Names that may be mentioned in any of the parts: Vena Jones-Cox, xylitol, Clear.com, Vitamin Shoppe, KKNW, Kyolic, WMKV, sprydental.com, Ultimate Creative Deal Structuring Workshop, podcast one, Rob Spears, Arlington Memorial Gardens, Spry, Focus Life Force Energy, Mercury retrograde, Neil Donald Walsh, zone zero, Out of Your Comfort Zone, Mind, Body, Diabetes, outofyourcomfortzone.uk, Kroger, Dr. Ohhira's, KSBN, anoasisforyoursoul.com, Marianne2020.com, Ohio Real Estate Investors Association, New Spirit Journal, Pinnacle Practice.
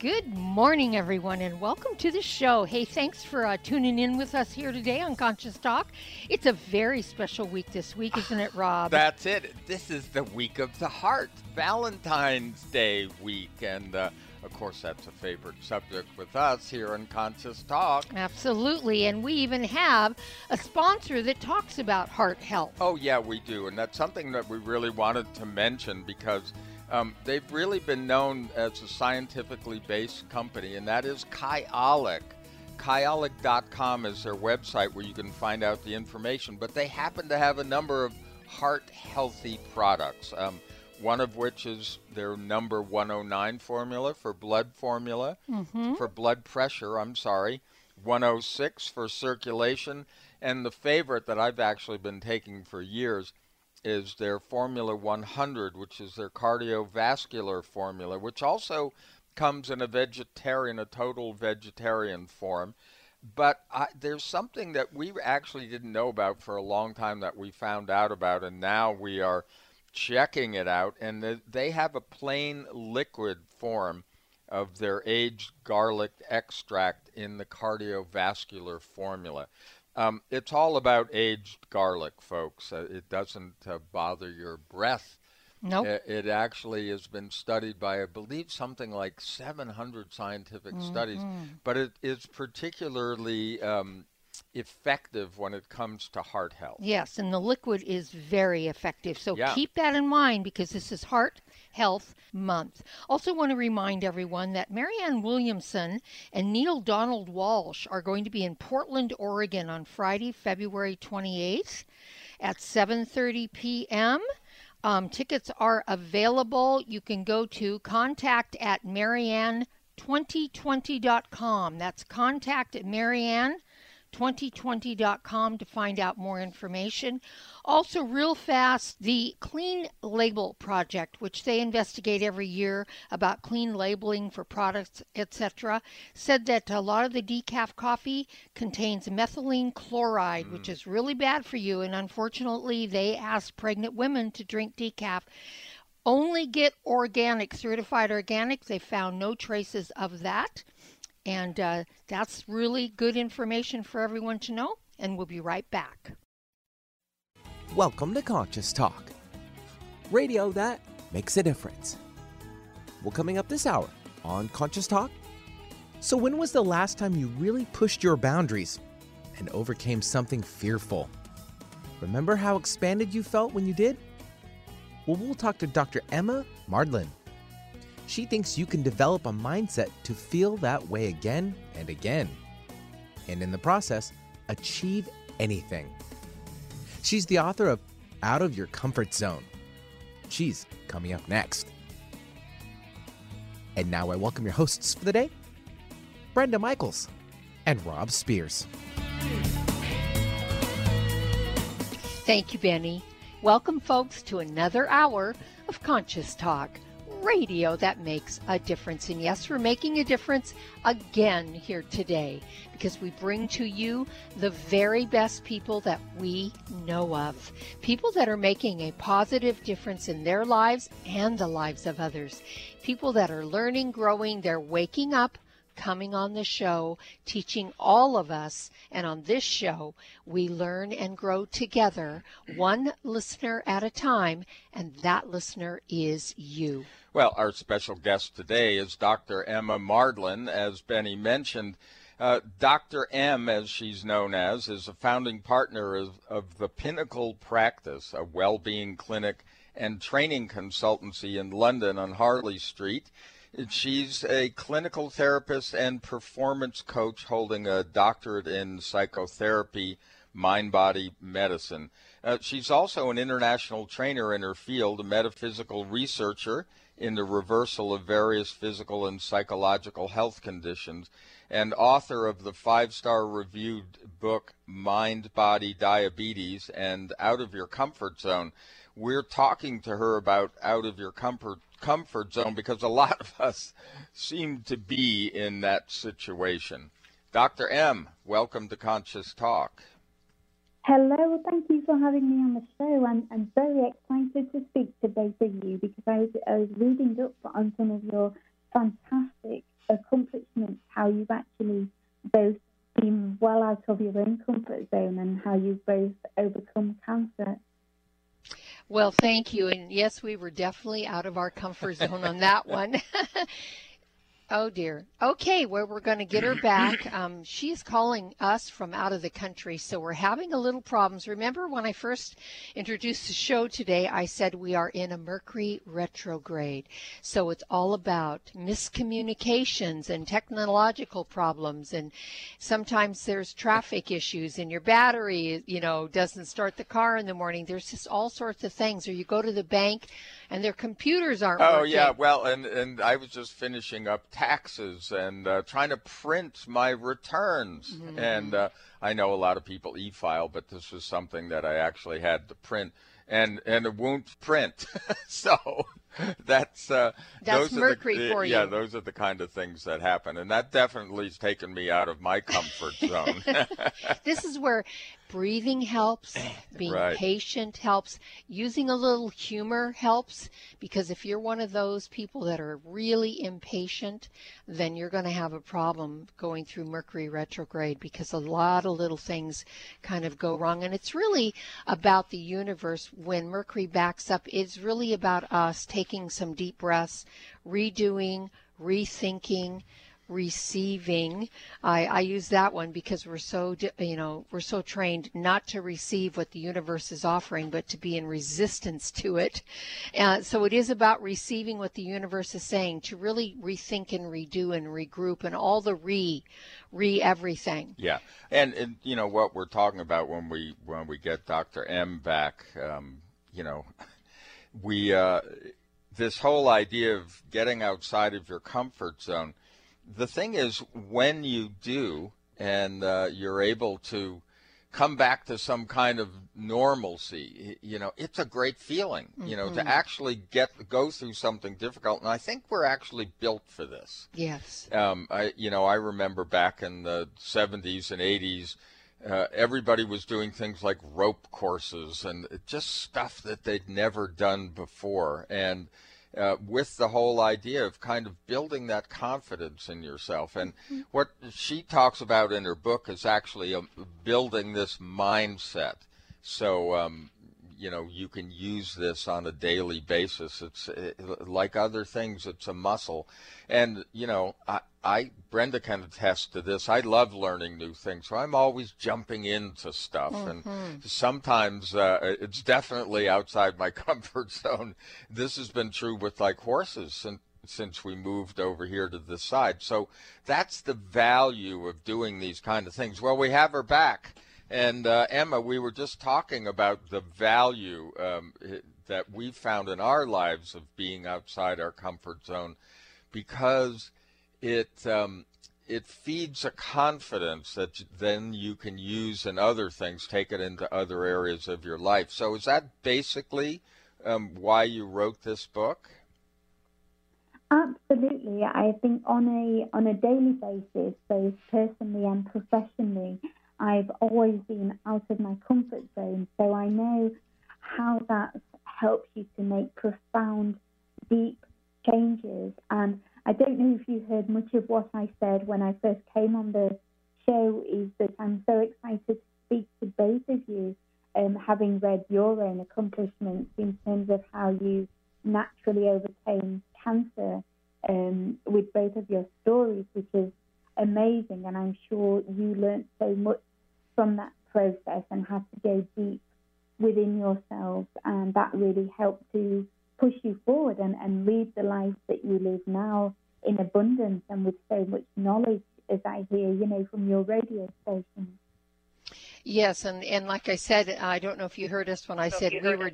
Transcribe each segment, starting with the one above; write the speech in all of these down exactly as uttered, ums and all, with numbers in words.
Good morning, everyone, and welcome to the show. Hey, thanks for uh, tuning in with us here today on Conscious Talk. It's a very special week this week, isn't it, Rob? That's it. This is the week of the heart, Valentine's Day week, and uh, of course, that's a favorite subject with us here on Conscious Talk. Absolutely, and we even have a sponsor that talks about heart health. Oh, yeah, we do, and that's something that we really wanted to mention because Um, they've really been known as a scientifically based company, and that is Kyolic. Kyolic dot com is their website where you can find out the information, but they happen to have a number of heart-healthy products, um, one of which is their number one oh nine formula for blood formula, mm-hmm. for blood pressure, I'm sorry, one oh six for circulation, and the favorite that I've actually been taking for years is their Formula one hundred, which is their cardiovascular formula, which also comes in a vegetarian, a total vegetarian form. But I, there's something that we actually didn't know about for a long time that we found out about, and now we are checking it out. And th- they have a plain liquid form of their aged garlic extract in the cardiovascular formula. Um, it's all about aged garlic, folks. Uh, it doesn't uh, bother your breath. Nope. It, it actually has been studied by, I believe, something like seven hundred scientific mm-hmm. studies. But it is particularly um, effective when it comes to heart health. Yes, and the liquid is very effective. So yeah. keep that in mind because this is heart health month. Also want to remind everyone that Marianne Williamson and Neil Donald Walsh are going to be in Portland, Oregon on Friday, February twenty-eighth at seven thirty p.m. Um, tickets are available. You can go to contact at Marianne twenty twenty dot com. That's contact at Marianne twenty twenty dot com to find out more information. Also, real fast, the Clean Label Project, which they investigate every year about clean labeling for products, et cetera, said that a lot of the decaf coffee contains methylene chloride, mm. which is really bad for you. And unfortunately, they asked pregnant women to drink decaf. Only get organic, certified organic. They found no traces of that. And uh, that's really good information for everyone to know, and we'll be right back. Welcome to Conscious Talk, radio that makes a difference. Well, coming up this hour on Conscious Talk, so when was the last time you really pushed your boundaries and overcame something fearful? Remember how expanded you felt when you did? Well, we'll talk to Doctor Emma Mardlin. She thinks you can develop a mindset to feel that way again and again, and in the process, achieve anything. She's the author of Out of Your Comfort Zone. She's coming up next. And now I welcome your hosts for the day, Brenda Michaels and Rob Spears. Thank you, Benny. Welcome, folks, to another hour of Conscious Talk, radio that makes a difference. And yes, we're making a difference again here today because we bring to you the very best people that we know of, people that are making a positive difference in their lives and the lives of others, people that are learning, growing, they're waking up, coming on the show, teaching all of us. And on this show, we learn and grow together, one listener at a time, and that listener is you. Well, our special guest today is Doctor Emma Mardlin. As Benny mentioned, uh, Doctor M, as she's known as, is a founding partner of, of the Pinnacle Practice, a well-being clinic and training consultancy in London on Harley Street. She's a clinical therapist and performance coach holding a doctorate in psychotherapy, mind-body medicine. Uh, she's also an international trainer in her field, a metaphysical researcher, in the reversal of various physical and psychological health conditions, and author of the five-star reviewed book Mind, Body, Diabetes, and Out of Your Comfort Zone. We're talking to her about Out of Your Comfort Comfort Zone because a lot of us seem to be in that situation. Doctor M, welcome to Conscious Talk. Hello, well, thank you for having me on the show. I'm, I'm very excited to speak to both of you because I was, I was reading up on some of your fantastic accomplishments, how you've actually both been well out of your own comfort zone and how you've both overcome cancer. Well, thank you. And yes, we were definitely out of our comfort zone on that one. Oh, dear. Okay, well, we're going to get her back. Um, she's calling us from out of the country, so we're having a little problems. Remember when I first introduced the show today, I said we are in a Mercury retrograde. So it's all about miscommunications and technological problems, and sometimes there's traffic issues and your battery, you know, doesn't start the car in the morning. There's just all sorts of things. Or you go to the bank and their computers aren't working. Oh, yeah, well, and, and I was just finishing up taxes and uh, trying to print my returns. Mm-hmm. And uh, I know a lot of people e-file, but this was something that I actually had to print, and and it won't print. So that's uh, that's those Mercury are the, for yeah, you. Yeah, those are the kind of things that happen, and that definitely has taken me out of my comfort zone. This is where breathing helps, being right. patient helps, using a little humor helps, because if you're one of those people that are really impatient, then you're going to have a problem going through Mercury retrograde, because a lot of little things kind of go wrong. And it's really about the universe. When Mercury backs up, it's really about us taking some deep breaths, redoing, rethinking, receiving. I, I use that one because we're so, you know, we're so trained not to receive what the universe is offering, but to be in resistance to it. Uh, so it is about receiving what the universe is saying, to really rethink and redo and regroup and all the re, re everything. Yeah. And, and you know, what we're talking about when we, when we get Doctor M back, um, you know, we, uh, this whole idea of getting outside of your comfort zone. The thing is, when you do, and uh, you're able to come back to some kind of normalcy, you know, it's a great feeling, mm-hmm. you know, to actually get go through something difficult. And I think we're actually built for this. Yes. Um, I, you know, I remember back in the seventies and eighties, uh, everybody was doing things like rope courses and just stuff that they'd never done before. And Uh, with the whole idea of kind of building that confidence in yourself. And mm-hmm. what she talks about in her book is actually a, building this mindset. So, um, you know, you can use this on a daily basis. It's it, like other things, it's a muscle. And, you know, I, I Brenda can attest to this. I love learning new things, so I'm always jumping into stuff. Mm-hmm. And sometimes uh, it's definitely outside my comfort zone. This has been true with like horses since, since we moved over here to the side. So that's the value of doing these kind of things. Well, we have her back. And uh, Emma, we were just talking about the value um, that we found in our lives of being outside our comfort zone, because it um, it feeds a confidence that then you can use in other things, take it into other areas of your life. So is that basically um, why you wrote this book? Absolutely. I think on a on a daily basis, both personally and professionally, I've always been out of my comfort zone. So I know how that helps you to make profound, deep changes. And I don't know if you heard much of what I said when I first came on the show, is that I'm so excited to speak to both of you, um, having read your own accomplishments in terms of how you naturally overcame cancer um, with both of your stories, which is amazing. And I'm sure you learned so much from that process and had to go deep within yourself. And that really helped to push you forward and, and lead the life that you live now in abundance and with so much knowledge, as I hear, you know, from your radio station. Yes, and, and like I said, I don't know if you heard us when I so said we were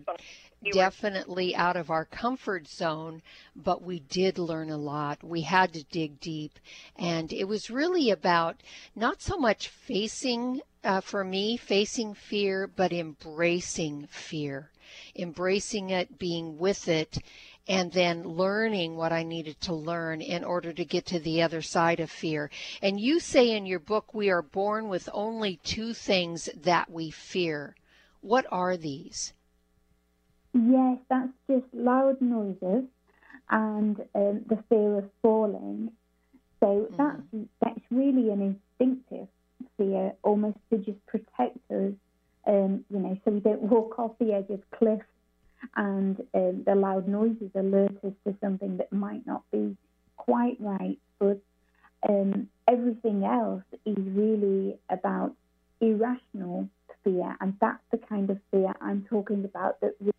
You definitely were out of our comfort zone, but we did learn a lot. We had to dig deep, and it was really about not so much facing, uh, for me, facing fear, but embracing fear, embracing it, being with it, and then learning what I needed to learn in order to get to the other side of fear. And you say in your book, we are born with only two things that we fear. What are these? Yes, that's just loud noises and um, the fear of falling. So that's, mm-hmm. that's really an instinctive fear, almost to just protect us, um, you know, so we don't walk off the edge of cliffs, and um, the loud noises alert us to something that might not be quite right. But um, everything else is really about irrational fear, and that's the kind of fear I'm talking about that we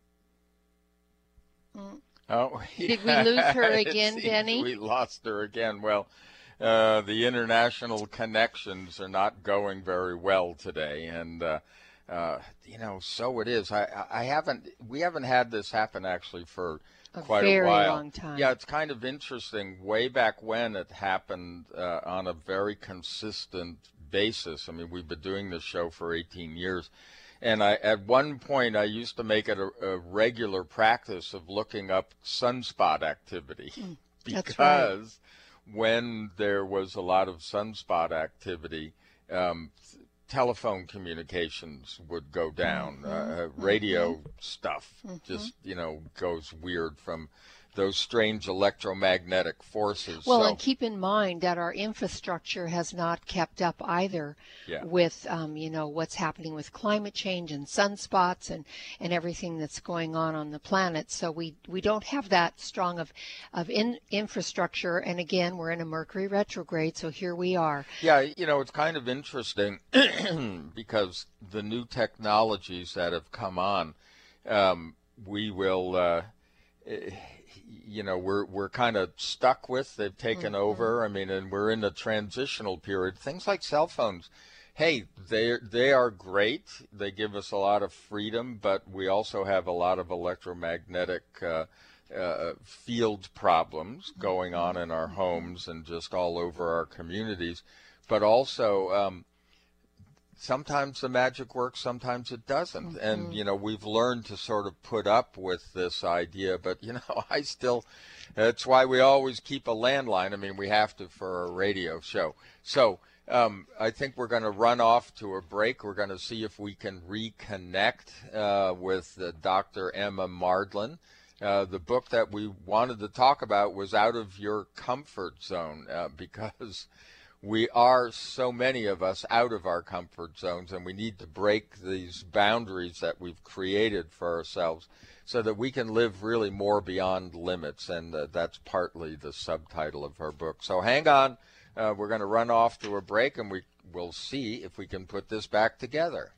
Oh, yeah. Did we lose her again, Denny? We lost her again. Well, uh, the international connections are not going very well today, and uh, uh, you know, so it is. I, I haven't. We haven't had this happen actually for a quite a while. Very long time. Yeah, it's kind of interesting. Way back when it happened uh, on a very consistent basis. I mean, we've been doing this show for eighteen years. And I, at one point, I used to make it a, a regular practice of looking up sunspot activity, mm, because right. when there was a lot of sunspot activity, um, telephone communications would go down, mm-hmm. uh, radio mm-hmm. stuff mm-hmm. just, you know, goes weird from those strange electromagnetic forces. Well, so, and keep in mind that our infrastructure has not kept up either yeah. with, um, you know, what's happening with climate change and sunspots and, and everything that's going on on the planet. So we, we don't have that strong of, of in, infrastructure. And again, we're in a Mercury retrograde, so here we are. Yeah, you know, it's kind of interesting because the new technologies that have come on, um, we will... Uh, you know, we're we're kind of stuck with. They've taken mm-hmm. over. I mean, and we're in a transitional period. Things like cell phones, hey, they they are great. They give us a lot of freedom, but we also have a lot of electromagnetic uh, uh, field problems going on in our homes and just all over our communities. But also, um, sometimes the magic works, sometimes it doesn't. Mm-hmm. And, you know, we've learned to sort of put up with this idea. But, you know, I still, that's why we always keep a landline. I mean, we have to for a radio show. So um, I think we're going to run off to a break. We're going to see if we can reconnect uh, with uh, Doctor Emma Mardlin. Uh, the book that we wanted to talk about was Out of Your Comfort Zone, uh, because... we are, so many of us, out of our comfort zones, and we need to break these boundaries that we've created for ourselves so that we can live really more beyond limits, and uh, that's partly the subtitle of her book. So hang on. Uh, we're going to run off to a break, and we will see if we can put this back together.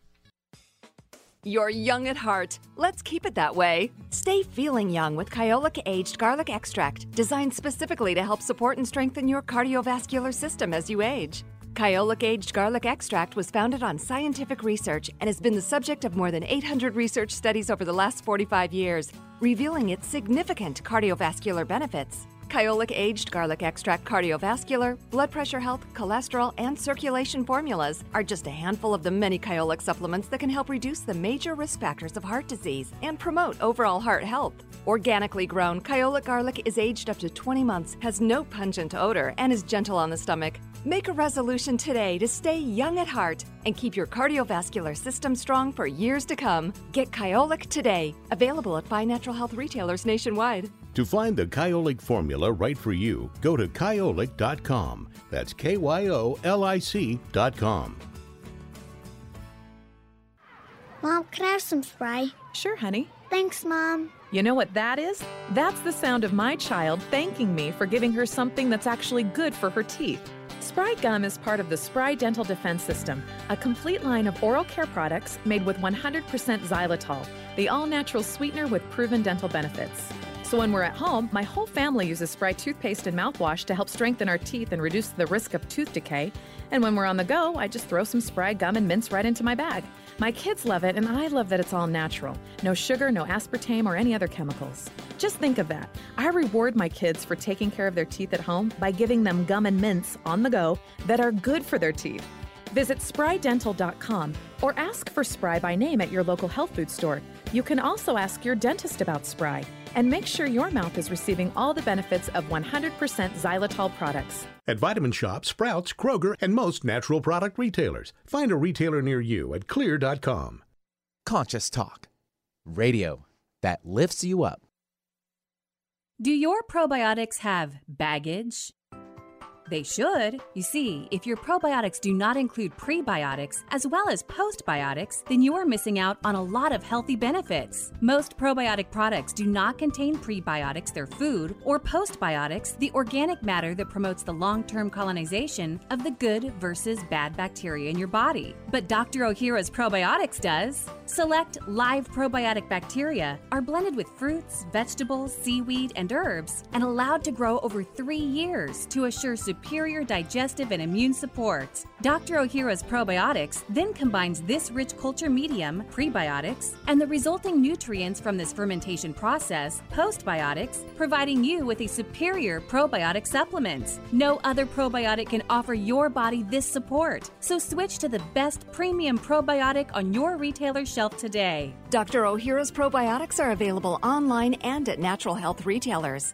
You're young at heart. Let's keep it that way. Stay feeling young with Kyolic Aged Garlic Extract, designed specifically to help support and strengthen your cardiovascular system as you age. Kyolic Aged Garlic Extract was founded on scientific research and has been the subject of more than eight hundred research studies over the last forty-five years, revealing its significant cardiovascular benefits. Kyolic Aged Garlic Extract cardiovascular, blood pressure health, cholesterol, and circulation formulas are just a handful of the many Kyolic supplements that can help reduce the major risk factors of heart disease and promote overall heart health. Organically grown, Kyolic garlic is aged up to twenty months, has no pungent odor, and is gentle on the stomach. Make a resolution today to stay young at heart and keep your cardiovascular system strong for years to come. Get Kyolic today. Available at fine natural health retailers nationwide. To find the Kyolic formula right for you, go to kyolic dot com. That's K Y O L I C dot com. Mom, can I have some Spry? Sure, honey. Thanks, Mom. You know what that is? That's the sound of my child thanking me for giving her something that's actually good for her teeth. Spry gum is part of the Spry Dental Defense System, a complete line of oral care products made with one hundred percent xylitol, the all-natural sweetener with proven dental benefits. So when we're at home, my whole family uses Spry toothpaste and mouthwash to help strengthen our teeth and reduce the risk of tooth decay. And when we're on the go, I just throw some Spry gum and mints right into my bag. My kids love it, and I love that it's all natural. No sugar, no aspartame, or any other chemicals. Just think of that. I reward my kids for taking care of their teeth at home by giving them gum and mints on the go that are good for their teeth. Visit spry dental dot com or ask for Spry by name at your local health food store. You can also ask your dentist about Spry and make sure your mouth is receiving all the benefits of one hundred percent xylitol products. At Vitamin Shoppe, Sprouts, Kroger, and most natural product retailers. Find a retailer near you at clear dot com. Conscious Talk. Radio that lifts you up. Do your probiotics have baggage? They should. You see, if your probiotics do not include prebiotics as well as postbiotics, then you are missing out on a lot of healthy benefits. Most probiotic products do not contain prebiotics, their food, or postbiotics, the organic matter that promotes the long-term colonization of the good versus bad bacteria in your body. But Doctor Ohhira's probiotics does. Select live probiotic bacteria are blended with fruits, vegetables, seaweed, and herbs, and allowed to grow over three years to assure superior superior digestive and immune support. Doctor Ohhira's probiotics then combines this rich culture medium, prebiotics, and the resulting nutrients from this fermentation process, postbiotics, providing you with a superior probiotic supplement. No other probiotic can offer your body this support, so switch to the best premium probiotic on your retailer shelf today. Doctor Ohhira's probiotics are available online and at natural health retailers.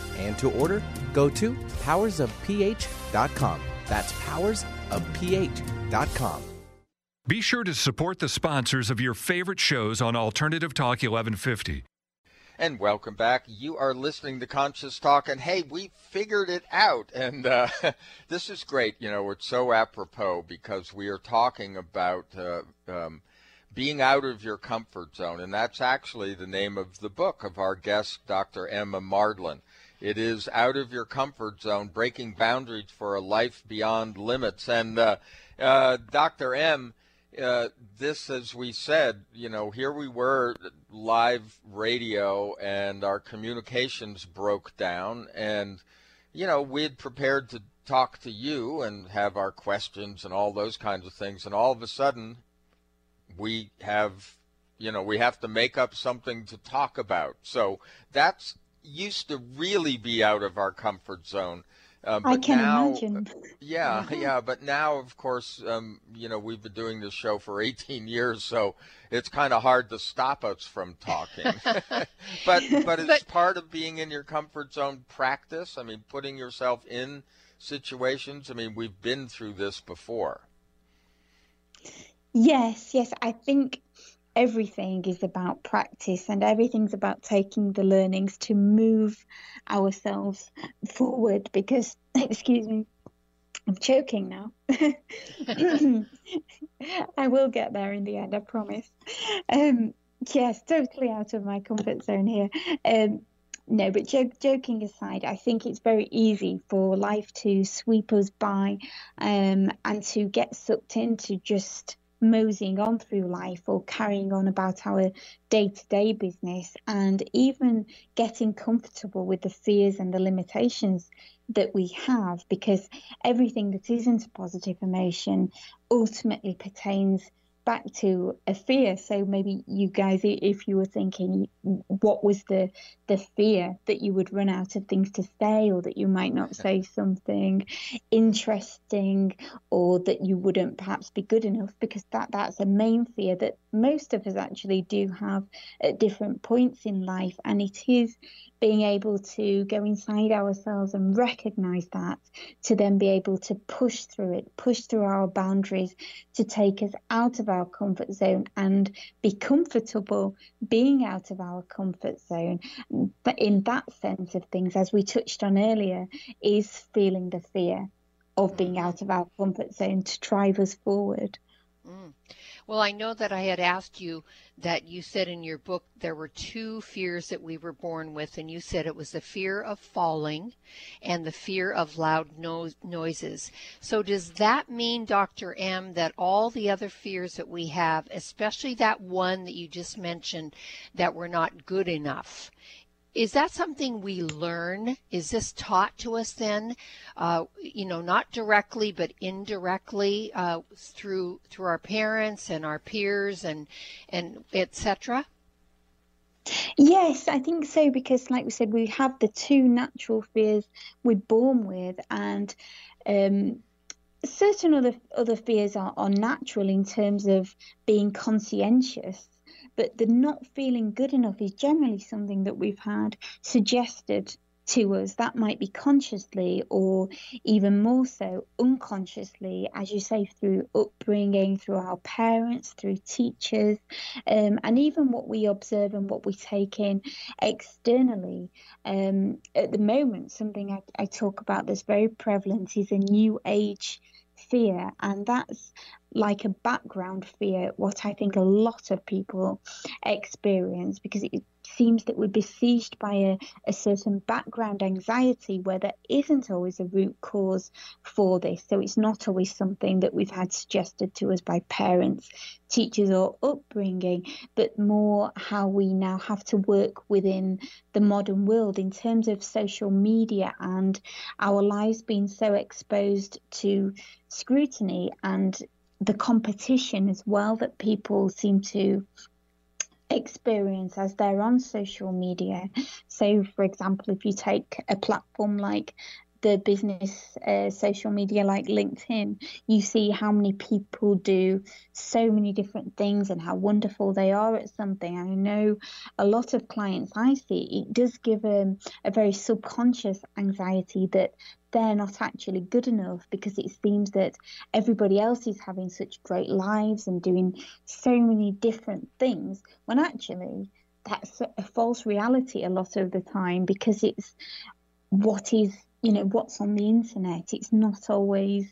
and to order, go to powers of p h dot com. That's powers of p h dot com. Be sure to support the sponsors of your favorite shows on Alternative Talk eleven fifty. And welcome back. You are listening to Conscious Talk, and hey, we figured it out. And uh, this is great. You know, it's so apropos because we are talking about uh, um, being out of your comfort zone, and that's actually the name of the book of our guest, Doctor Emma Mardlin. It is Out of Your Comfort Zone, Breaking Boundaries for a Life Beyond Limits. And uh, uh, Doctor M, uh, this, as we said, you know, here we were live radio and our communications broke down. And, you know, we had prepared to talk to you and have our questions and all those kinds of things. And all of a sudden we have, you know, we have to make up something to talk about. So that's used to really be out of our comfort zone. Uh, but I can now, imagine. Yeah, yeah. But now, of course, um, you know, we've been doing this show for eighteen years, so it's kind of hard to stop us from talking. but but it's but, part of being in your comfort zone practice. I mean, putting yourself in situations. I mean, we've been through this before. Yes, yes. I think everything is about practice, and everything's about taking the learnings to move ourselves forward because, excuse me, I'm choking now. I will get there in the end, I promise. Um, yes, totally out of my comfort zone here. Um, no, but joke, joking aside, I think it's very easy for life to sweep us by um, and to get sucked into just moseying on through life or carrying on about our day-to-day business, and even getting comfortable with the fears and the limitations that we have, because everything that isn't a positive emotion ultimately pertains back to a fear. So maybe you guys, if you were thinking, what was the the fear that you would run out of things to say, or that you might not say something interesting, or that you wouldn't perhaps be good enough, because that that's a main fear that most of us actually do have at different points in life, and it is being able to go inside ourselves and recognize that to then be able to push through it, push through our boundaries to take us out of our comfort zone and be comfortable being out of our comfort zone. But in that sense of things, as we touched on earlier, is feeling the fear of being out of our comfort zone to drive us forward. Mm. Well, I know that I had asked you that you said in your book there were two fears that we were born with, and you said it was the fear of falling and the fear of loud no- noises. So does that mean, Doctor M, that all the other fears that we have, especially that one that you just mentioned, that we're not good enough, is that something we learn? Is this taught to us then, uh, you know, not directly but indirectly uh, through through our parents and our peers and and et cetera? Yes, I think so, because like we said, we have the two natural fears we're born with, and um, certain other other fears are, are natural in terms of being conscientious. But the not feeling good enough is generally something that we've had suggested to us. That might be consciously or even more so unconsciously, as you say, through upbringing, through our parents, through teachers, um, and even what we observe and what we take in externally. Um, at the moment, something I, I talk about that's very prevalent is a new age fear, and that's like a background fear, what I think a lot of people experience, because it seems that we're besieged by a, a certain background anxiety where there isn't always a root cause for this. So it's not always something that we've had suggested to us by parents, teachers or upbringing, but more how we now have to work within the modern world in terms of social media and our lives being so exposed to scrutiny and the competition as well that people seem to experience as they're on social media. So, for example, if you take a platform like the business uh, social media like LinkedIn, you see how many people do so many different things and how wonderful they are at something. And I know a lot of clients I see, it does give them a very subconscious anxiety that they're not actually good enough, because it seems that everybody else is having such great lives and doing so many different things, when actually that's a false reality a lot of the time, because it's what is, you know, what's on the internet. It's not always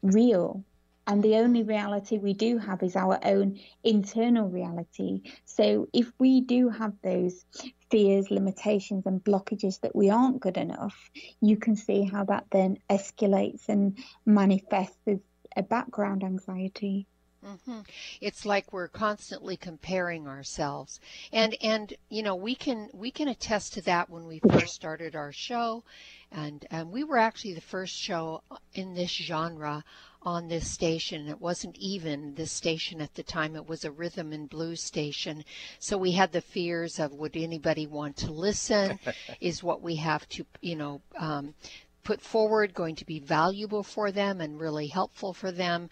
real. And the only reality we do have is our own internal reality. So if we do have those fears, limitations and blockages that we aren't good enough, you can see how that then escalates and manifests as a background anxiety. Mm-hmm. It's like we're constantly comparing ourselves, and and you know, we can we can attest to that. When we first started our show, and and we were actually the first show in this genre on this station. It wasn't even this station at the time. It was a rhythm and blues station. So we had the fears of, would anybody want to listen? Is what we have to, you know, um, put forward going to be valuable for them and really helpful for them?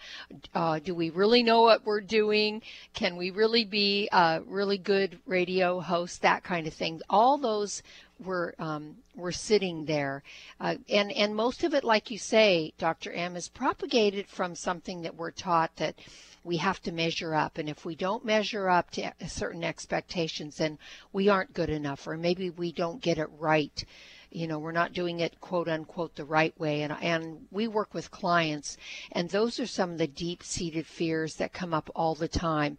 Uh, do we really know what we're doing? Can we really be a really good radio host? That kind of thing. All those were um, were sitting there, uh, and and most of it, like you say, Doctor M, is propagated from something that we're taught, that we have to measure up, and if we don't measure up to certain expectations, then we aren't good enough, or maybe we don't get it right. You know, we're not doing it, quote unquote, the right way. And and we work with clients, and those are some of the deep-seated fears that come up all the time.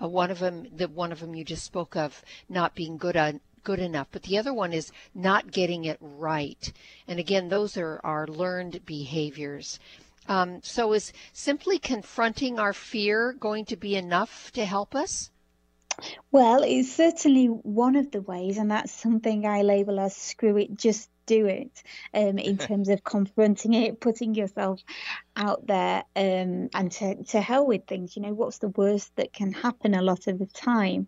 Uh, one of them, the one of them you just spoke of, not being good on, good enough. But the other one is not getting it right. And again, those are our learned behaviors. Um, so is simply confronting our fear going to be enough to help us? Well, it's certainly one of the ways, and that's something I label as screw it, just do it, um, in terms of confronting it, putting yourself out there, um, and to, to hell with things. You know, what's the worst that can happen a lot of the time?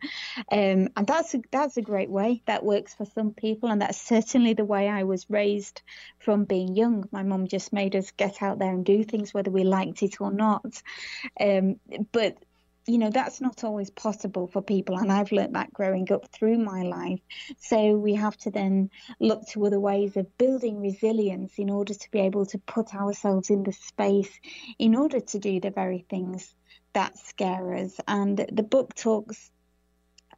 Um, and that's a, that's a great way. That works for some people, and that's certainly the way I was raised from being young. My mum just made us get out there and do things whether we liked it or not. Um, but you know, that's not always possible for people. And I've learnt that growing up through my life. So we have to then look to other ways of building resilience in order to be able to put ourselves in the space in order to do the very things that scare us. And the book talks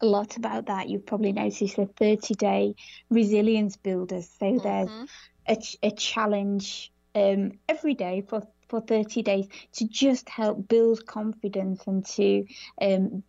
a lot about that. You've probably noticed the thirty-day resilience builders. So mm-hmm. there's a, ch- a challenge um, every day for for thirty days to just help build confidence and to um,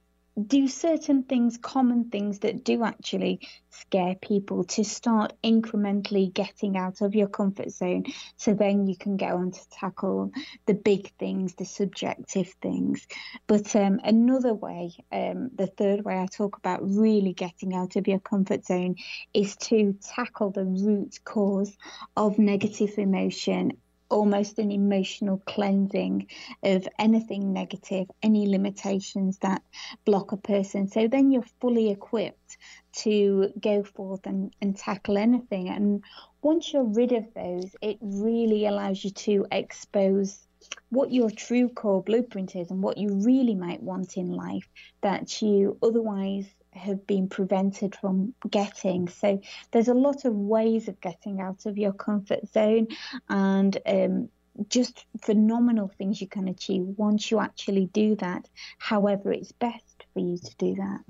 do certain things, common things that do actually scare people, to start incrementally getting out of your comfort zone. So then you can go on to tackle the big things, the subjective things. But um, another way, um, the third way I talk about really getting out of your comfort zone is to tackle the root cause of negative emotion, almost an emotional cleansing of anything negative, any limitations that block a person. So then you're fully equipped to go forth and, and tackle anything. And once you're rid of those, it really allows you to expose what your true core blueprint is and what you really might want in life that you otherwise have been prevented from getting. So there's a lot of ways of getting out of your comfort zone, and um, just phenomenal things you can achieve once you actually do that, however it's best for you to do that.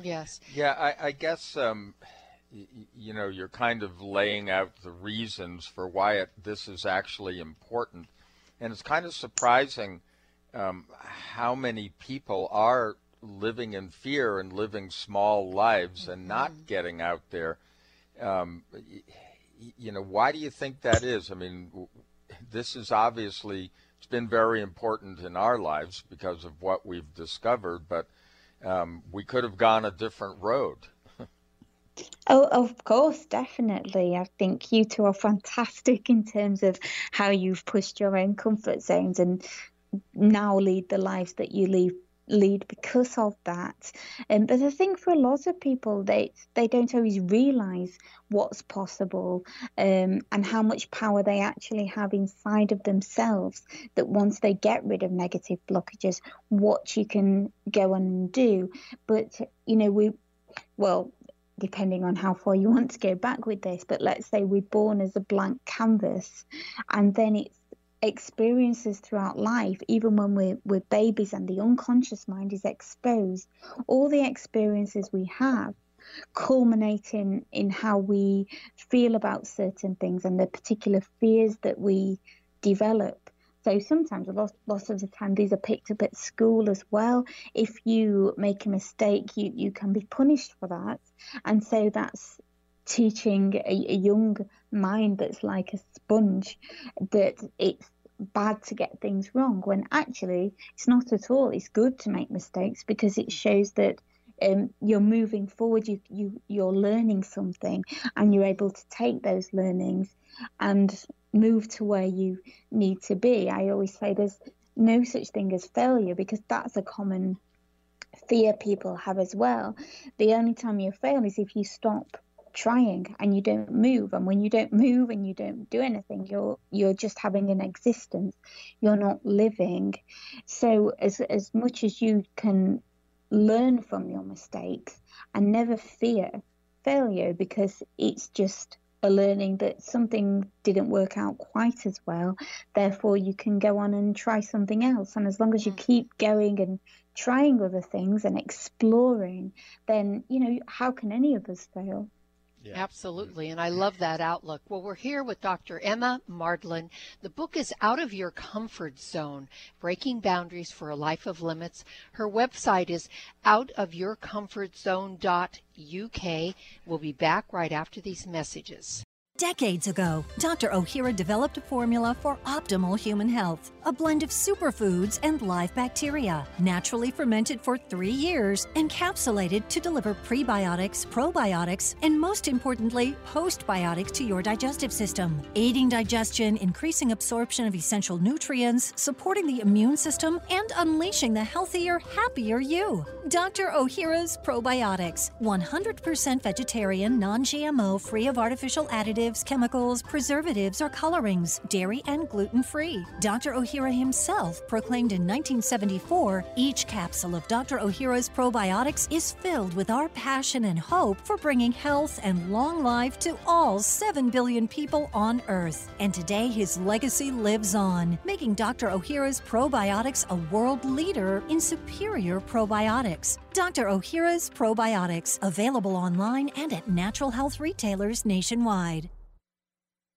Yes. Yeah, I, I guess, um, y- you know, you're kind of laying out the reasons for why it, this is actually important. And it's kind of surprising um, how many people are living in fear and living small lives mm-hmm. and not getting out there. Um, you know, why do you think that is? I mean, this is obviously, it's been very important in our lives because of what we've discovered, but um, we could have gone a different road. Oh, of course, definitely. I think you two are fantastic in terms of how you've pushed your own comfort zones and now lead the lives that you lead. lead because of that. Um, but I think for a lot of people, they they don't always realise what's possible um, and how much power they actually have inside of themselves, that once they get rid of negative blockages, what you can go and do. But, you know, we, well, depending on how far you want to go back with this, but let's say we're born as a blank canvas, and then it's experiences throughout life, even when we're, we're babies and the unconscious mind is exposed, all the experiences we have culminating in how we feel about certain things and the particular fears that we develop. So sometimes, a lot, lots of the time, these are picked up at school as well. If you make a mistake, you, you can be punished for that. And so that's teaching a, a young mind that's like a sponge that it's bad to get things wrong, when actually it's not at all. It's good to make mistakes because it shows that um, you're moving forward, you, you, you're learning something, and you're able to take those learnings and move to where you need to be. I always say there's no such thing as failure, because that's a common fear people have as well. The only time you fail is if you stop trying and you don't move, and when you don't move and you don't do anything, you're you're just having an existence, you're not living. So as as much as you can learn from your mistakes and never fear failure, because it's just a learning that something didn't work out quite as well, therefore you can go on and try something else. And as long as you keep going and trying other things and exploring, then, you know, how can any of us fail? Yeah. Absolutely, and I love that outlook. Well, we're here with Doctor Emma Mardlin. The book is Out of Your Comfort Zone, Breaking Boundaries for a Life of Limits. Her website is out of your comfort zone dot U K. We'll be back right after these messages. Decades ago, Doctor Ohhira developed a formula for optimal human health, a blend of superfoods and live bacteria, naturally fermented for three years, encapsulated to deliver prebiotics, probiotics, and most importantly, postbiotics to your digestive system, aiding digestion, increasing absorption of essential nutrients, supporting the immune system, and unleashing the healthier, happier you. Doctor Ohhira's Probiotics, one hundred percent vegetarian, non-G M O, free of artificial additives, additives, chemicals, preservatives, or colorings, dairy and gluten-free. Doctor Ohhira himself proclaimed in nineteen seventy-four, each capsule of Doctor Ohhira's probiotics is filled with our passion and hope for bringing health and long life to all seven billion people on Earth. And today, his legacy lives on, making Doctor Ohhira's probiotics a world leader in superior probiotics. Doctor Ohhira's probiotics, available online and at natural health retailers nationwide.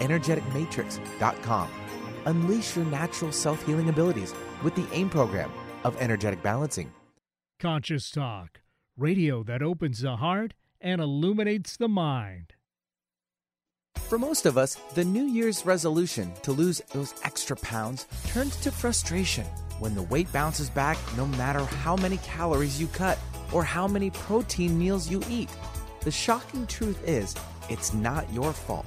energetic matrix dot com. Unleash your natural self-healing abilities with the AIM program of energetic balancing. Conscious Talk, radio that opens the heart and illuminates the mind. For most of us, the New Year's resolution to lose those extra pounds turns to frustration when the weight bounces back no matter how many calories you cut or how many protein meals you eat. The shocking truth is, it's not your fault.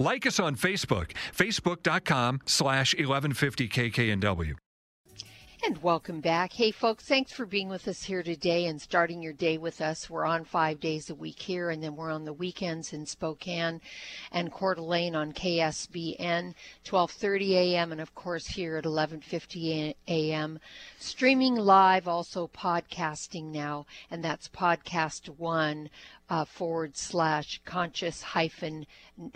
Like us on Facebook, facebook dot com slash eleven fifty K K N W. And welcome back. Hey, folks, thanks for being with us here today and starting your day with us. We're on five days a week here, and then we're on the weekends in Spokane and Coeur d'Alene on K S B N, twelve thirty a m, and, of course, here at eleven fifty a m, streaming live, also podcasting now, and that's Podcast One. Uh, forward slash conscious hyphen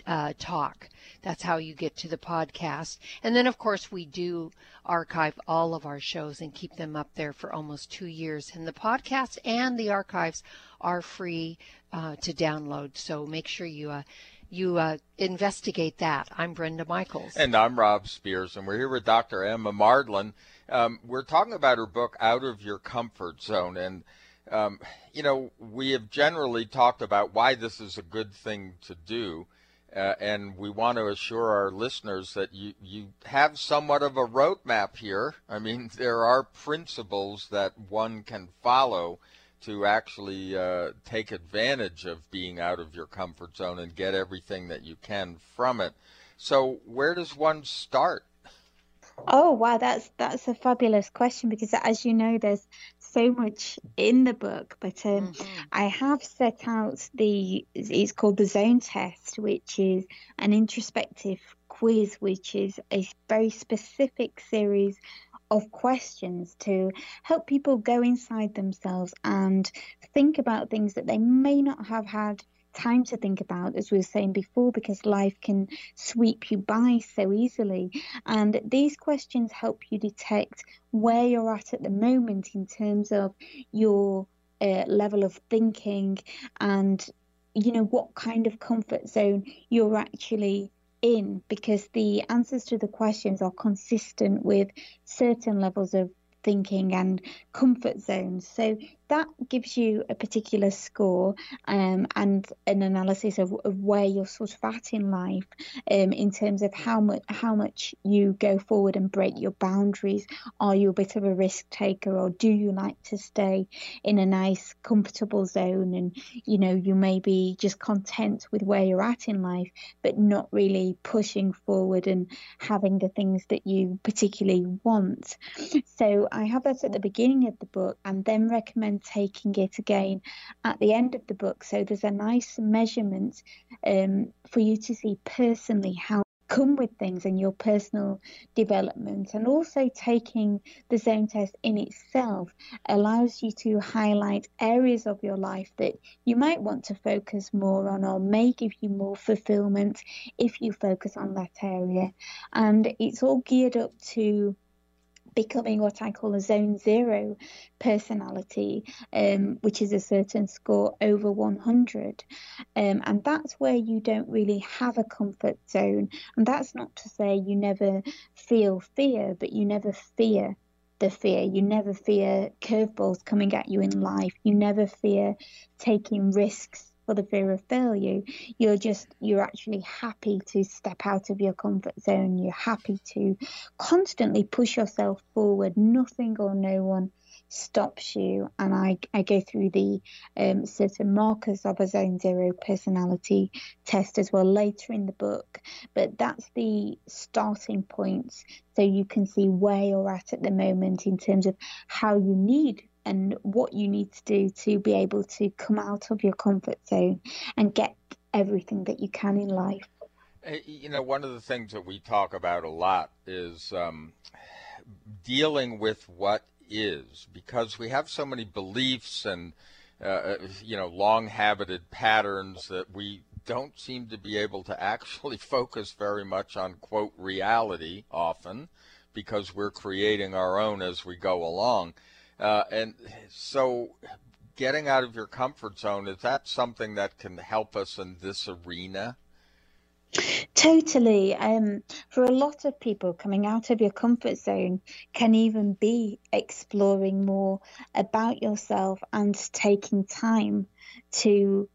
uh, talk. That's how you get to the podcast. And then, of course, we do archive all of our shows and keep them up there for almost two years. And the podcasts and the archives are free uh, to download. So make sure you uh, you uh, investigate that. I'm Brenda Michaels. And I'm Rob Spears. And we're here with Doctor Emma Mardlin. Um, we're talking about her book, Out of Your Comfort Zone. And Um, you know, we have generally talked about why this is a good thing to do, uh, and we want to assure our listeners that you, you have somewhat of a roadmap here. I mean, there are principles that one can follow to actually uh, take advantage of being out of your comfort zone and get everything that you can from it. So where does one start? Oh, wow, that's that's a fabulous question, because as you know, there's so much in the book, but um, mm-hmm. I have set out the, it's called the zone test, which is an introspective quiz, which is a very specific series of questions to help people go inside themselves and think about things that they may not have had time to think about, as we were saying before, because life can sweep you by so easily. And these questions help you detect where you're at at the moment in terms of your uh, level of thinking and, you know, what kind of comfort zone you're actually in, because the answers to the questions are consistent with certain levels of thinking and comfort zones. So that gives you a particular score um, and an analysis of, of where you're sort of at in life um, in terms of how much how much you go forward and break your boundaries. Are you a bit of a risk taker, or do you like to stay in a nice comfortable zone, and you know, you may be just content with where you're at in life but not really pushing forward and having the things that you particularly want. So I have that at the beginning of the book, and then recommend taking it again at the end of the book. So there's a nice measurement um, for you to see personally how you come with things and your personal development. And also taking the zone test in itself allows you to highlight areas of your life that you might want to focus more on, or may give you more fulfillment if you focus on that area. And it's all geared up to becoming what I call a zone zero personality, um, which is a certain score over one hundred. Um, and that's where you don't really have a comfort zone. And that's not to say you never feel fear, but you never fear the fear. You never fear curveballs coming at you in life. You never fear taking risks for the fear of failure. You're just, you're actually happy to step out of your comfort zone. You're happy to constantly push yourself forward. Nothing or no one stops you. And I, I go through the um, certain markers of a zone zero personality test as well later in the book. But that's the starting points, so you can see where you're at at the moment in terms of how you need and what you need to do to be able to come out of your comfort zone and get everything that you can in life. You know, one of the things that we talk about a lot is um, dealing with what is, because we have so many beliefs and, uh, you know, long-habited patterns that we don't seem to be able to actually focus very much on, quote, reality often, because we're creating our own as we go along. Uh, and so getting out of your comfort zone, is that something that can help us in this arena? Totally. Um, for a lot of people, coming out of your comfort zone can even be exploring more about yourself and taking time to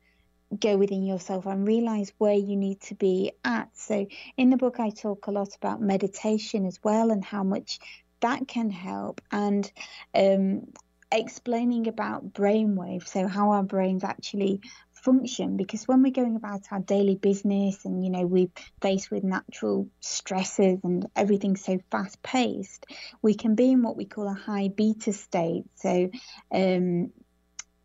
go within yourself and realize where you need to be at. So in the book, I talk a lot about meditation as well, and how much that can help, and um, explaining about brainwave, so how our brains actually function, because when we're going about our daily business and, you know, we're faced with natural stresses and everything's so fast paced, we can be in what we call a high beta state. So um,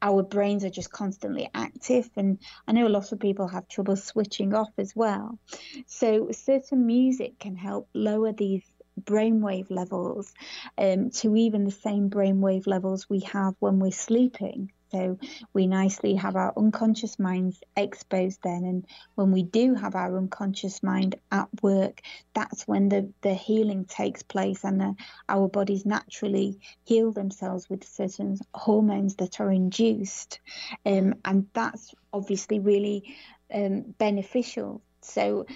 our brains are just constantly active, and I know a lot of people have trouble switching off as well. So certain music can help lower these brainwave levels um, to even the same brainwave levels we have when we're sleeping. So we nicely have our unconscious minds exposed then, and when we do have our unconscious mind at work, that's when the, the healing takes place, and the, our bodies naturally heal themselves with certain hormones that are induced. Um, and that's obviously really um, beneficial. So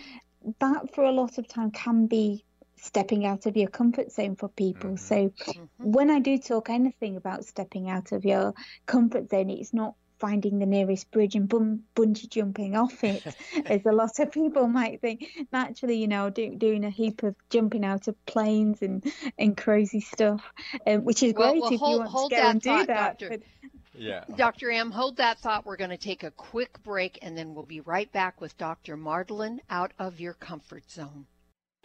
that for a lot of time can be stepping out of your comfort zone for people. Mm-hmm. So mm-hmm. when I do talk anything about stepping out of your comfort zone, it's not finding the nearest bridge and bun- bungee jumping off it, as a lot of people might think. Naturally, you know, do, doing a heap of jumping out of planes and, and crazy stuff, um, which is well, great well, if hold, you want to go and do that. Doctor. But Yeah. Doctor Em, hold that thought. We're going to take a quick break, and then we'll be right back with Doctor Mardlin, Out of Your Comfort Zone.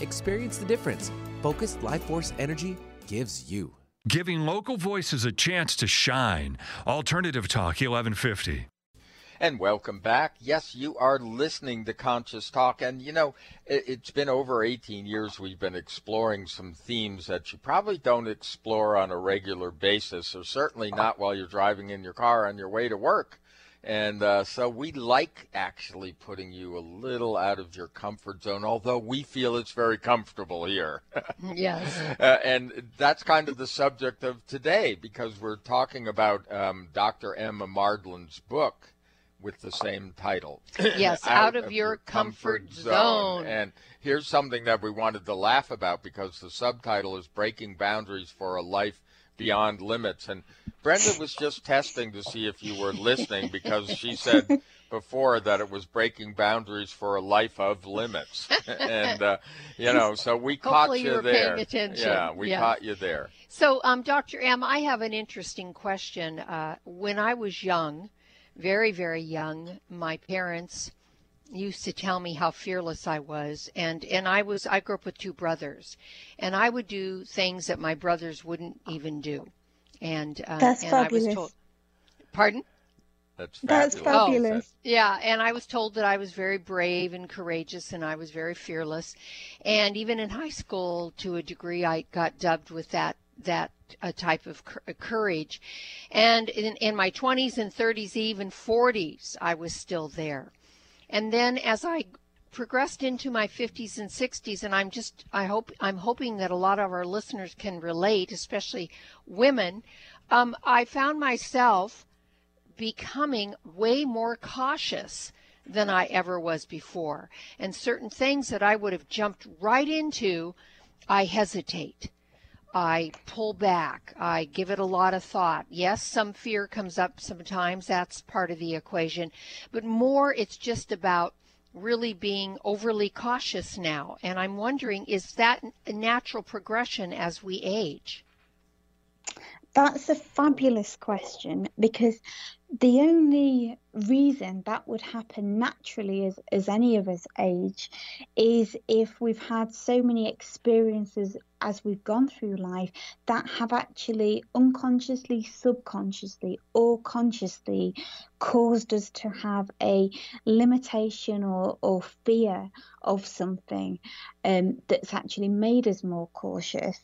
Experience the difference Focused Life Force Energy gives you. Giving local voices a chance to shine. Alternative Talk eleven fifty. And welcome back. Yes, you are listening to Conscious Talk. And, you know, it's been over eighteen years we've been exploring some themes that you probably don't explore on a regular basis, or certainly not while you're driving in your car on your way to work. And uh, so we like actually putting you a little out of your comfort zone, although we feel it's very comfortable here. Yes. Uh, and that's kind of the subject of today, because we're talking about um, Doctor Emma Mardlin's book with the same title. Yes, Out, Out of, of Your Comfort, comfort zone. zone. And here's something that we wanted to laugh about, because the subtitle is Breaking Boundaries for a Life Beyond Limits. And Brenda was just testing to see if you were listening, because she said before that it was Breaking Boundaries for a Life of Limits. And, uh, you know, so we caught you, you were there. Paying attention. Yeah, we yeah. caught you there. So, um, Doctor Em, I have an interesting question. Uh, when I was young, very, very young, my parents used to tell me how fearless I was, and and I was I grew up with two brothers, and I would do things that my brothers wouldn't even do, and uh, that's and fabulous. I was told, pardon? That's fabulous. That's fabulous. Oh, yeah, and I was told that I was very brave and courageous, and I was very fearless, and even in high school, to a degree, I got dubbed with that that. a type of courage. And in, in my twenties and thirties, even forties, I was still there. And then as I progressed into my fifties and sixties, and I'm just, I hope, I'm hoping that a lot of our listeners can relate, especially women, um, I found myself becoming way more cautious than I ever was before. And certain things that I would have jumped right into, I hesitate. I pull back. I give it a lot of thought. Yes, some fear comes up sometimes. That's part of the equation. But more, it's just about really being overly cautious now. And I'm wondering, is that a natural progression as we age? That's a fabulous question, because the only reason that would happen naturally as, as any of us age is if we've had so many experiences as we've gone through life that have actually unconsciously, subconsciously, or consciously caused us to have a limitation or, or fear of something um, that's actually made us more cautious.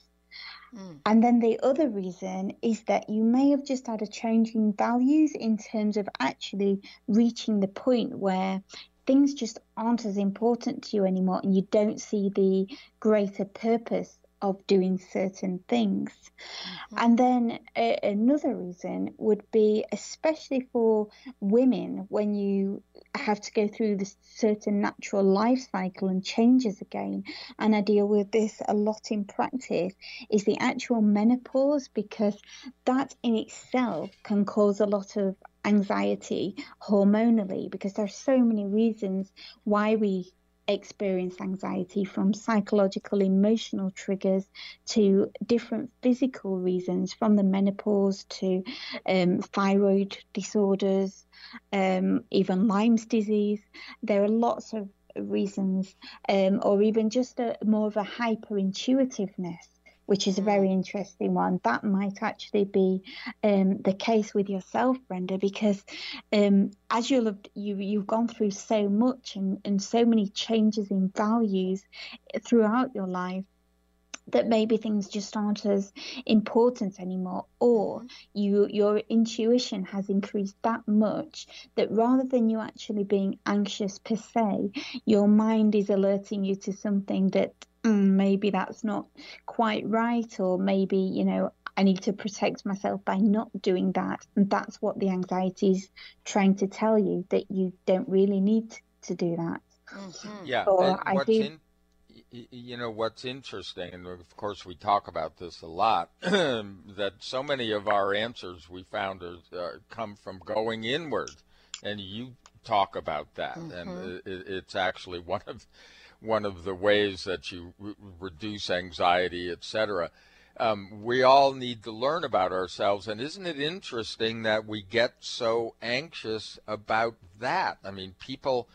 Mm. And then the other reason is that you may have just had a change in values in terms of actually reaching the point where things just aren't as important to you anymore, and you don't see the greater purpose of doing certain things. Mm-hmm. And then a- another reason would be, especially for women, when you have to go through this certain natural life cycle and changes again, and I deal with this a lot in practice, is the actual menopause, because that in itself can cause a lot of anxiety hormonally, because there are so many reasons why we experience anxiety, from psychological, emotional triggers to different physical reasons, from the menopause to um, thyroid disorders, um, even Lyme's disease. There are lots of reasons, um, or even just a, more of a hyper-intuitiveness, which is a very interesting one. That might actually be um, the case with yourself, Brenda, because um, as you'll have, you, you've gone through so much and, and so many changes in values throughout your life, that maybe things just aren't as important anymore, or you, your intuition has increased that much that rather than you actually being anxious per se, your mind is alerting you to something that mm, maybe that's not quite right, or maybe, you know, I need to protect myself by not doing that. And that's what the anxiety is trying to tell you, that you don't really need to do that. Mm-hmm. Yeah, or I do. In- You know, what's interesting, and of course we talk about this a lot, that so many of our answers we found are, uh, come from going inward, and you talk about that, mm-hmm. and it, it's actually one of one of the ways that you re- reduce anxiety, et cetera. Um, we all need to learn about ourselves, and isn't it interesting that we get so anxious about that? I mean, people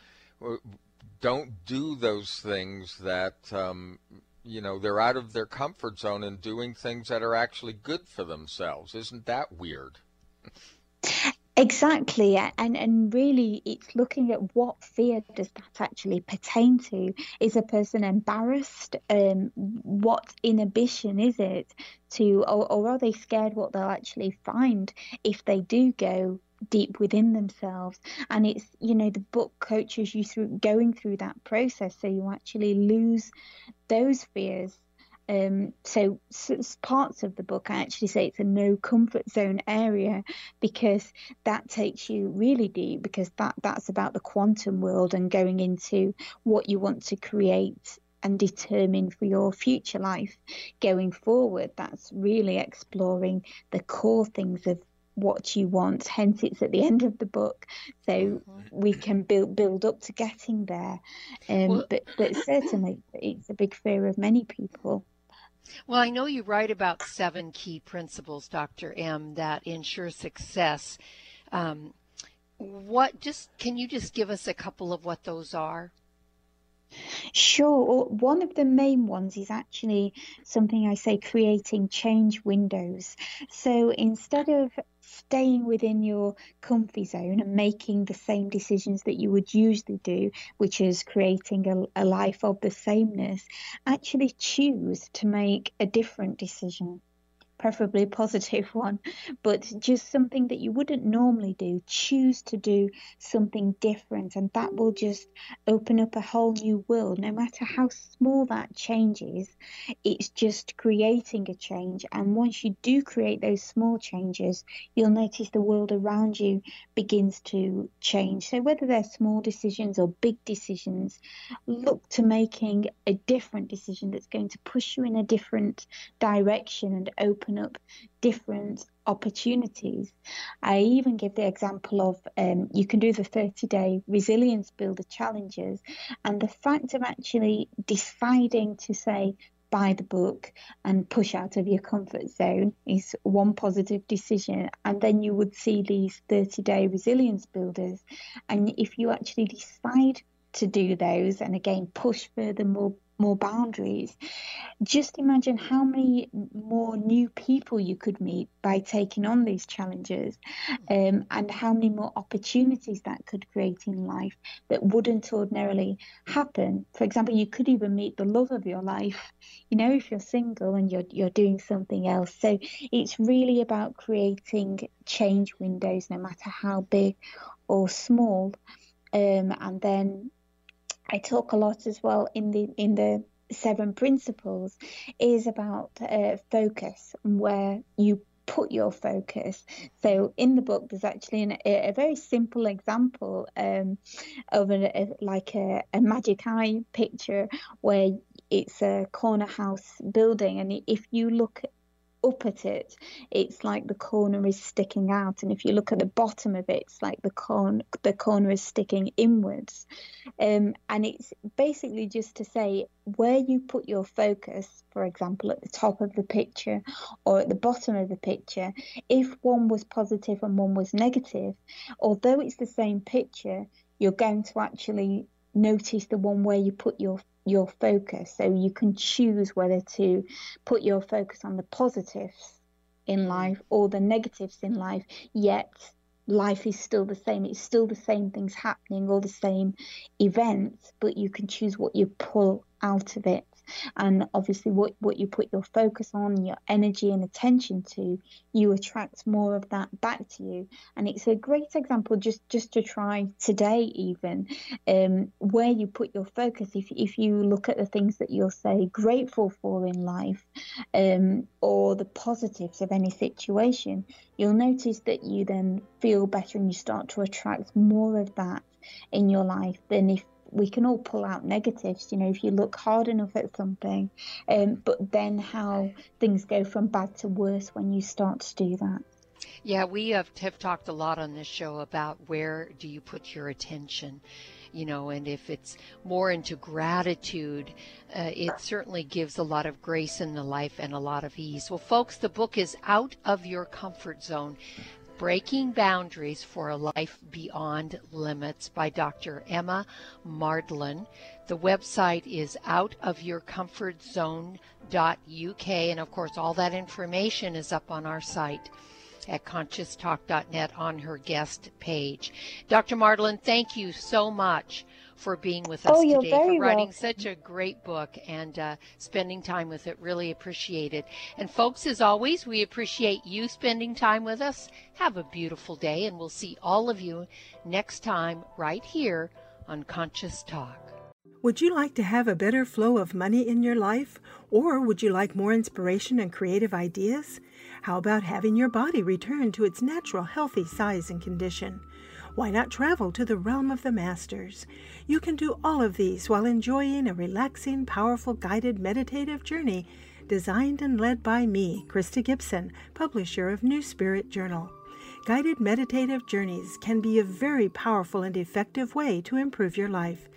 don't do those things that, um, you know, they're out of their comfort zone and doing things that are actually good for themselves. Isn't that weird? Exactly. And and really, it's looking at what fear does that actually pertain to. Is a person embarrassed? Um, what inhibition is it to, or, or are they scared what they'll actually find if they do go deep within themselves? And it's, you know, the book coaches you through going through that process so you actually lose those fears. Um, so, so parts of the book, I actually say it's a no comfort zone area, because that takes you really deep, because that, that's about the quantum world and going into what you want to create and determine for your future life going forward. That's really exploring the core things of what you want, hence it's at the end of the book, so mm-hmm. we can build build up to getting there. Um, well, but, but certainly it's a big fear of many people. Well, I know you write about seven key principles, Doctor M, that ensure success. Um, what just can you just give us a couple of what those are? Sure. One of the main ones is actually something I say, creating change windows. So instead of staying within your comfy zone and making the same decisions that you would usually do, which is creating a, a life of the sameness, actually choose to make a different decision, preferably a positive one, but just something that you wouldn't normally do. Choose to do something different, and that will just open up a whole new world. No matter how small that change is, it's just creating a change. And once you do create those small changes, you'll notice the world around you begins to change. So whether they're small decisions or big decisions, look to making a different decision that's going to push you in a different direction and open up different opportunities. I even give the example of um, you can do the thirty-day resilience builder challenges, and the fact of actually deciding to say buy the book and push out of your comfort zone is one positive decision. And then you would see these thirty-day resilience builders, and if you actually decide to do those and again push further more more boundaries. Just imagine how many more new people you could meet by taking on these challenges, um, and how many more opportunities that could create in life that wouldn't ordinarily happen. For example, you could even meet the love of your life, you know, if you're single and you're you're doing something else. So it's really about creating change windows, no matter how big or small. Um, and then I talk a lot as well in the in the seven principles is about uh, focus, where you put your focus. So in the book, there's actually an, a, a very simple example um, of a, a, like a, a magic eye picture, where it's a corner house building, and if you look up at it, it's like the corner is sticking out, and if you look at the bottom of it, it's like the corn the corner is sticking inwards, um, and it's basically just to say where you put your focus. For example, at the top of the picture or at the bottom of the picture, if one was positive and one was negative, although it's the same picture, you're going to actually notice the one where you put your your focus. So you can choose whether to put your focus on the positives in life or the negatives in life, yet life is still the same. It's still the same things happening or the same events, but you can choose what you pull out of it. And obviously what, what you put your focus on, your energy and attention to, you attract more of that back to you. And it's a great example just, just to try today even, um, where you put your focus. If, if you look at the things that you're, say, grateful for in life, um, or the positives of any situation, you'll notice that you then feel better and you start to attract more of that in your life than if we can all pull out negatives, you know, if you look hard enough at something, um, but then how things go from bad to worse when you start to do that. Yeah, we have, have talked a lot on this show about where do you put your attention, you know, and if it's more into gratitude, uh, it certainly gives a lot of grace in the life and a lot of ease. Well, folks, the book is Out of Your Comfort Zone, Breaking Boundaries for a Life Beyond Limits by Doctor Emma Mardlin. The website is out of your comfort zone dot U K, and of course all that information is up on our site at conscious talk dot net on her guest page. Doctor Mardlin, thank you so much for being with us oh, today, for writing welcome. Such a great book and uh, spending time with it. Really appreciate it. And folks, as always, we appreciate you spending time with us. Have a beautiful day, and we'll see all of you next time right here on Conscious Talk. Would you like to have a better flow of money in your life? Or would you like more inspiration and creative ideas? How about having your body return to its natural healthy size and condition? Why not travel to the realm of the masters? You can do all of these while enjoying a relaxing, powerful, guided meditative journey designed and led by me, Krista Gibson, publisher of New Spirit Journal. Guided meditative journeys can be a very powerful and effective way to improve your life.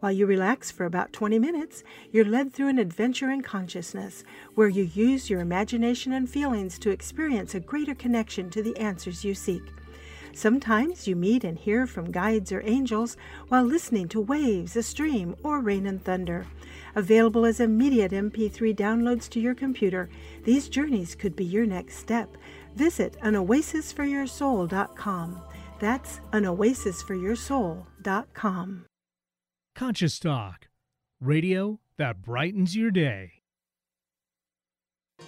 While you relax for about twenty minutes, you're led through an adventure in consciousness, where you use your imagination and feelings to experience a greater connection to the answers you seek. Sometimes you meet and hear from guides or angels while listening to waves, a stream, or rain and thunder. Available as immediate M P three downloads to your computer, these journeys could be your next step. Visit an oasis for your soul dot com. That's an oasis for your soul dot com. Conscious Talk, radio that brightens your day.